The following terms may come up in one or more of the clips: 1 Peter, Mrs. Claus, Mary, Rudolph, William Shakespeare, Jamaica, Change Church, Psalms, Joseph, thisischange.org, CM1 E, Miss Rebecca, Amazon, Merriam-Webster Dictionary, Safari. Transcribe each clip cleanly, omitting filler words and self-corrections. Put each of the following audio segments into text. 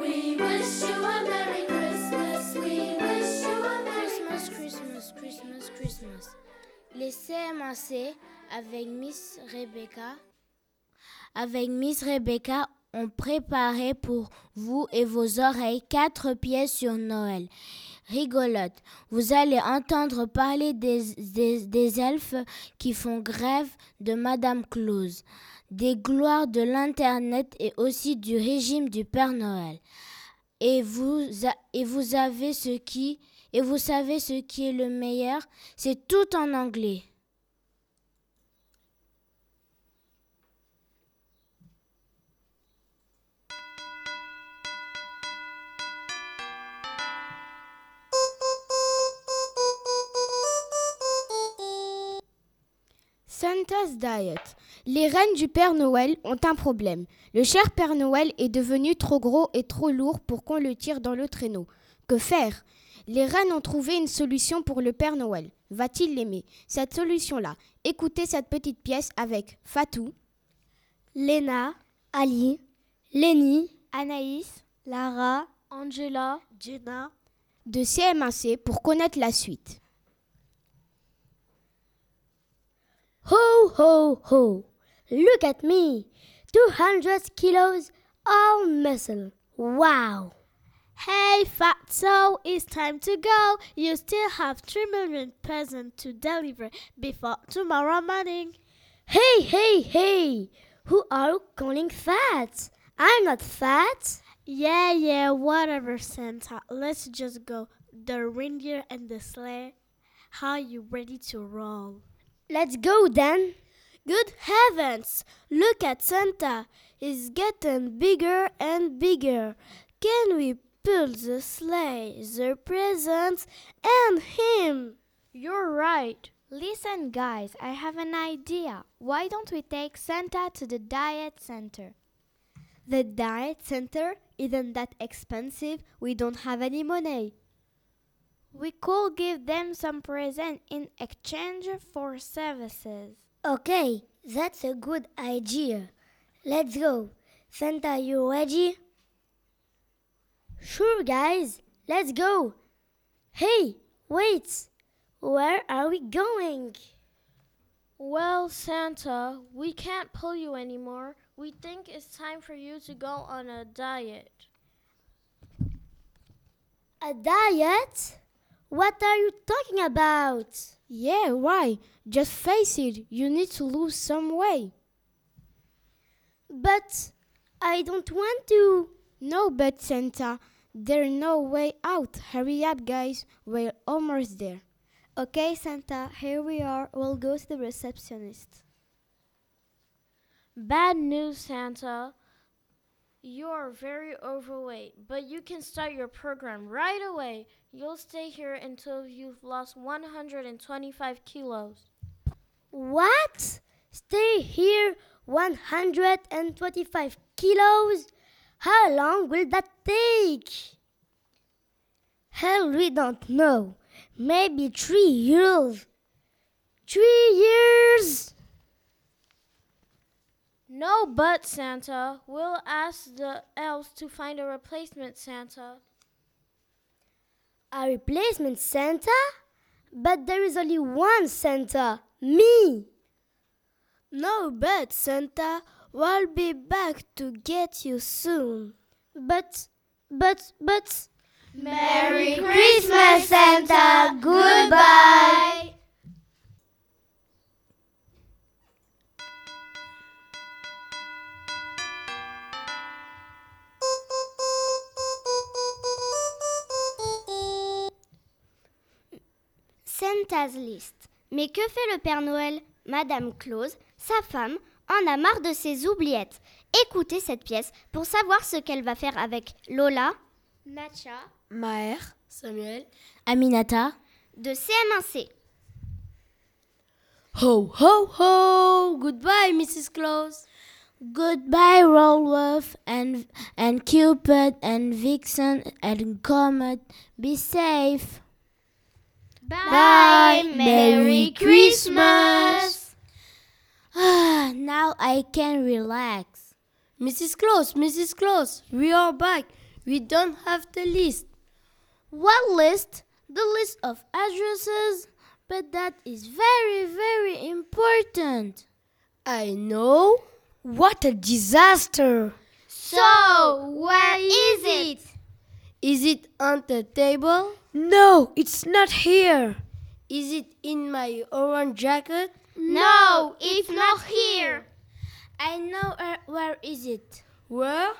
We wish you a Merry Christmas, we wish you a Merry Christmas, Christmas, Christmas, Christmas. Les CM1 E avec Miss Rebecca ont préparé pour vous et vos oreilles 4 pièces sur Noël. Rigolote, vous allez entendre parler des elfes qui font grève de Madame Claus, des gloires de l'Internet et aussi du régime du Père Noël. Et vous savez ce qui est le meilleur, c'est tout en anglais. Santa's Diet. Les reines du Père Noël ont un problème. Le cher Père Noël est devenu trop gros et trop lourd pour qu'on le tire dans le traîneau. Que faire ? Les reines ont trouvé une solution pour le Père Noël. Va-t-il l'aimer ? Cette solution-là. Écoutez cette petite pièce avec Fatou, Léna, Ali, Lénie, Anaïs, Lara, Angela, Jenna de CM1 E pour connaître la suite. Ho, ho, ho. Look at me. 200 kilos all muscle. Wow. Hey, fat soul, it's time to go. You still have 3 million presents to deliver before tomorrow morning. Hey, hey, hey. Who are you calling fat? I'm not fat. Yeah, whatever, Santa. Let's just go. The reindeer and the sleigh. How are you ready to roll? Let's go then. Good heavens, look at Santa. He's getting bigger and bigger. Can we pull the sleigh, the presents, and him? You're right. Listen, guys, I have an idea. Why don't we take Santa to the diet center? The diet center isn't that expensive. We don't have any money. We could give them some present in exchange for services. Okay, that's a good idea. Let's go. Santa, you ready? Sure, guys. Let's go. Hey, wait. Where are we going? Well, Santa, we can't pull you anymore. We think it's time for you to go on a diet. A diet? What are you talking about? Yeah, why? Just face it, you need to lose some weight. But I don't want to. No, but Santa, there's no way out. Hurry up, guys, we're almost there. Okay, Santa, here we are. We'll go to the receptionist. Bad news, Santa. You are very overweight, but you can start your program right away. You'll stay here until you've lost 125 kilos. What? Stay here 125 kilos? How long will that take? Hell, we don't know. Maybe 3 years. 3 years? No, but Santa, we'll ask the elves to find a replacement Santa. A replacement Santa? But there is only one Santa, me. No, but Santa, we'll be back to get you soon. But. Merry Christmas, Santa. Goodbye. Santa's List. Mais que fait le Père Noël ? Madame Claus, sa femme, en a marre de ses oubliettes. Écoutez cette pièce pour savoir ce qu'elle va faire avec Lola, Nacha, Maher, Samuel, Aminata de CM1 E. Ho, ho, ho! Goodbye, Mrs. Claus. Goodbye, Rudolph and Cupid and Vixen and Comet. Be safe. Bye! Merry Christmas! Now I can relax. Mrs. Claus, we are back. We don't have the list. What list? The list of addresses. But that is very, very important. I know. What a disaster. So, where is it? Is it on the table? No, it's not here. Is it in my orange jacket? No, it's not here. I know where is it. Where?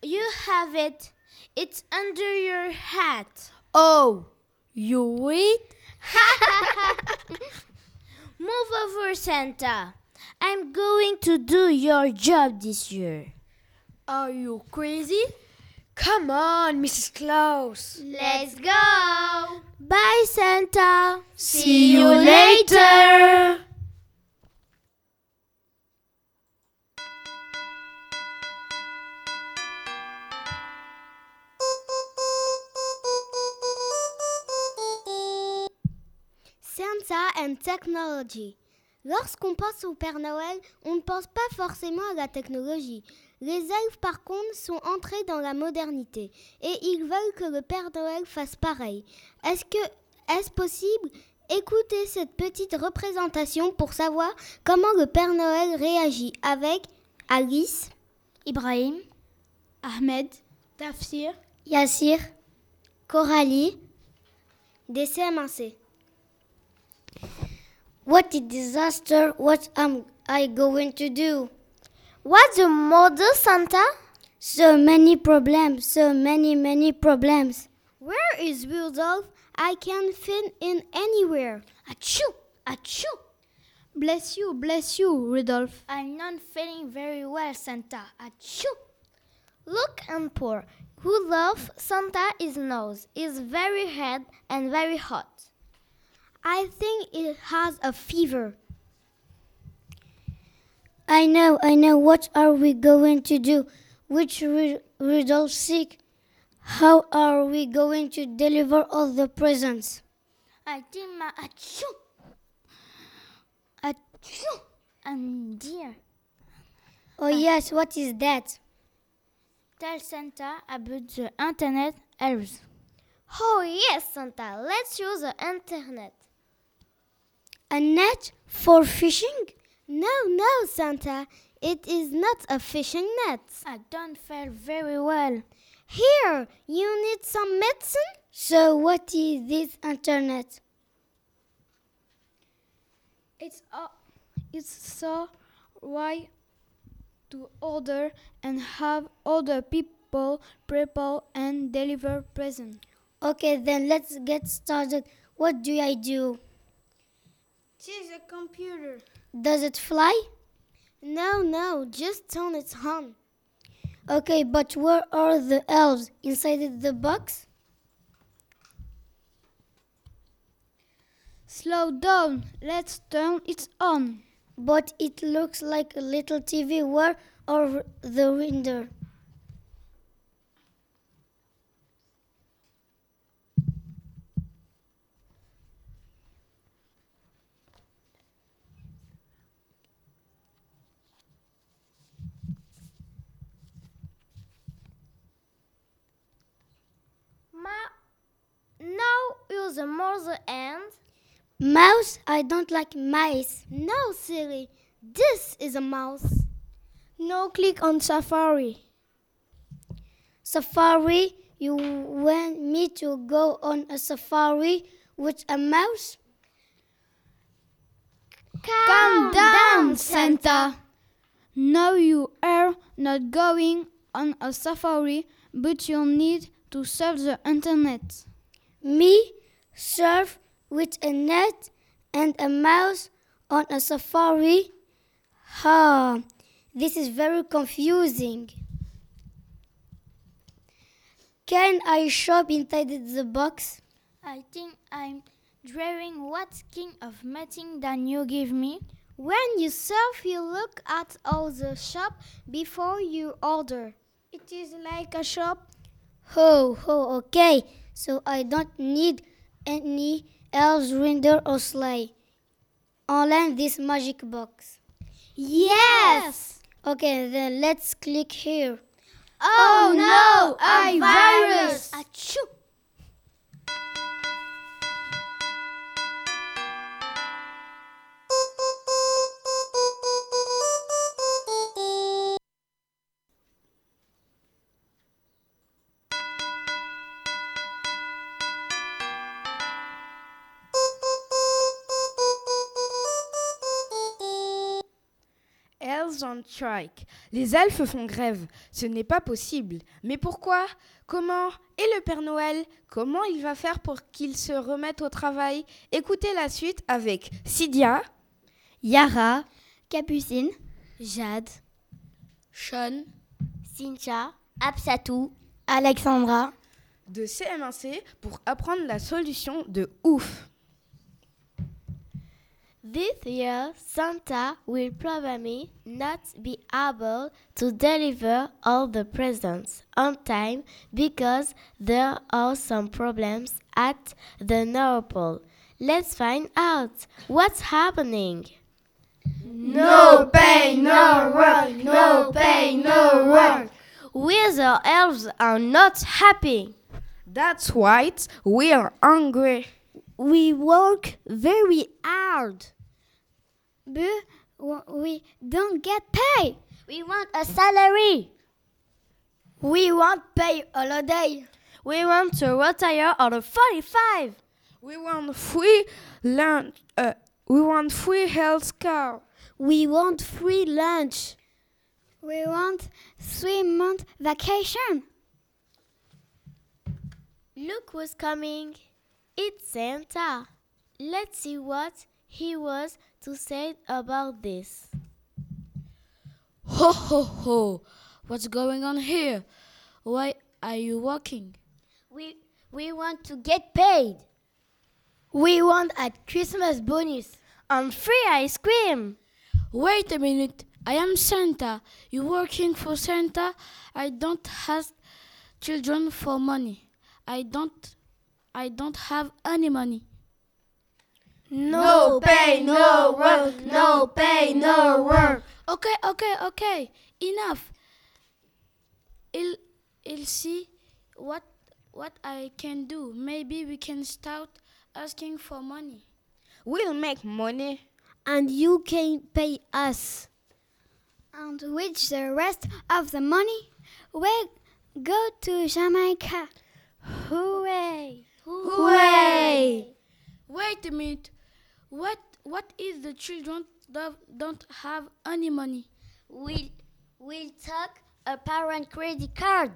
You have it. It's under your hat. Oh, you wait? Move over, Santa. I'm going to do your job this year. Are you crazy? Come on, Mrs. Claus. Let's go. Bye, Santa. See you later. Santa and technology. Lorsqu'on pense au Père Noël, on ne pense pas forcément à la technologie. Les elfes, par contre, sont entrés dans la modernité et ils veulent que le Père Noël fasse pareil. Est-ce possible? Écoutez cette petite représentation pour savoir comment le Père Noël réagit avec Alice, Ibrahim, Ahmed, Tafsir, Yassir, Coralie, des CM1C. What a disaster, what am I going to do? What's the matter, Santa? So many problems, so many problems. Where is Rudolph? I can't fit in anywhere. Achoo, achoo. Bless you, Rudolph. I'm not feeling very well, Santa. Achoo. Look and poor. Rudolph, Santa's nose is very red and very hot. I think it has a fever. I know. What are we going to do? Which Rudolph's sick? How are we going to deliver all the presents? I think my achoo, and dear. Oh yes, what is that? Tell Santa about the internet elves. Oh yes, Santa. Let's use the internet. A net for fishing? No, Santa. It is not a fishing net. I don't feel very well. Here, you need some medicine? So what is this internet? It's so why to order and have other people prepare and deliver presents. Okay, then let's get started. What do I do? She's a computer. Does it fly? No, just turn it on. Okay, but where are the elves? Inside the box? Slow down, let's turn it on. But it looks like a little TV. Where are the windows? The mouse and mouse. I don't like mice. No, silly. This is a mouse. No, click on Safari. Safari. You want me to go on a safari with a mouse? Calm down, Santa. No, you are not going on a safari, but you need to surf the internet. Me? Surf with a net and a mouse on a safari? Ha! This is very confusing. Can I shop inside the box? I think I'm drawing what kind of matting that you give me. When you surf, you look at all the shop before you order. It is like a shop. Ho, okay. So I don't need any elves, reindeer or sleigh. Online this magic box. Yes! Okay, then let's click here. Oh no, a virus! Achou! Strike. Les elfes font grève. Ce n'est pas possible. Mais pourquoi ? Comment ? Et le Père Noël ? Comment il va faire pour qu'il se remette au travail ? Écoutez la suite avec Cydia, Yara, Capucine, Jade, Sean, Cynthia, Absatou, Alexandra, de CM1C pour apprendre la solution de ouf. This year, Santa will probably not be able to deliver all the presents on time because there are some problems at the North Pole. Let's find out what's happening. No pain, no work, no pain, no work. We the elves are not happy. That's right, we are hungry. We work very hard. But we don't get paid. We want a salary. We want pay holiday. We want to retire on a 45. We want free health care. We want free lunch. We want 3 months vacation. Look who's coming. It's Santa. Let's see what he was to say about this. Ho, ho, ho. What's going on here? Why are you walking? We want to get paid. We want a Christmas bonus and free ice cream. Wait a minute. I am Santa. You working for Santa? I don't ask children for money. I don't have any money. No pay, no work, no pay, no work. Okay. Enough. I'll see what I can do. Maybe we can start asking for money. We'll make money. And you can pay us. And with the rest of the money, we'll go to Jamaica. Hooray! Hooray! Wait a minute. What if the children don't have any money? We'll take a parent credit card.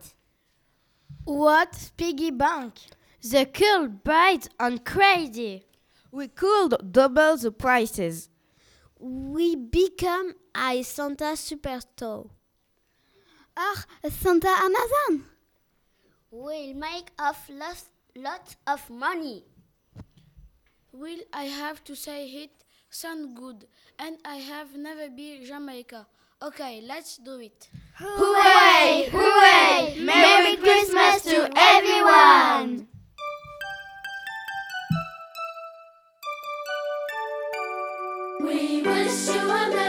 What piggy bank? The cool bright and crazy. We could double the prices. We become a Santa Superstore. Or Santa Amazon. We'll make off lots of money. Will I have to say it sound good, and I have never been Jamaica. Okay, let's do it. Hooray! Hooray! Merry Christmas to everyone! We wish you a merry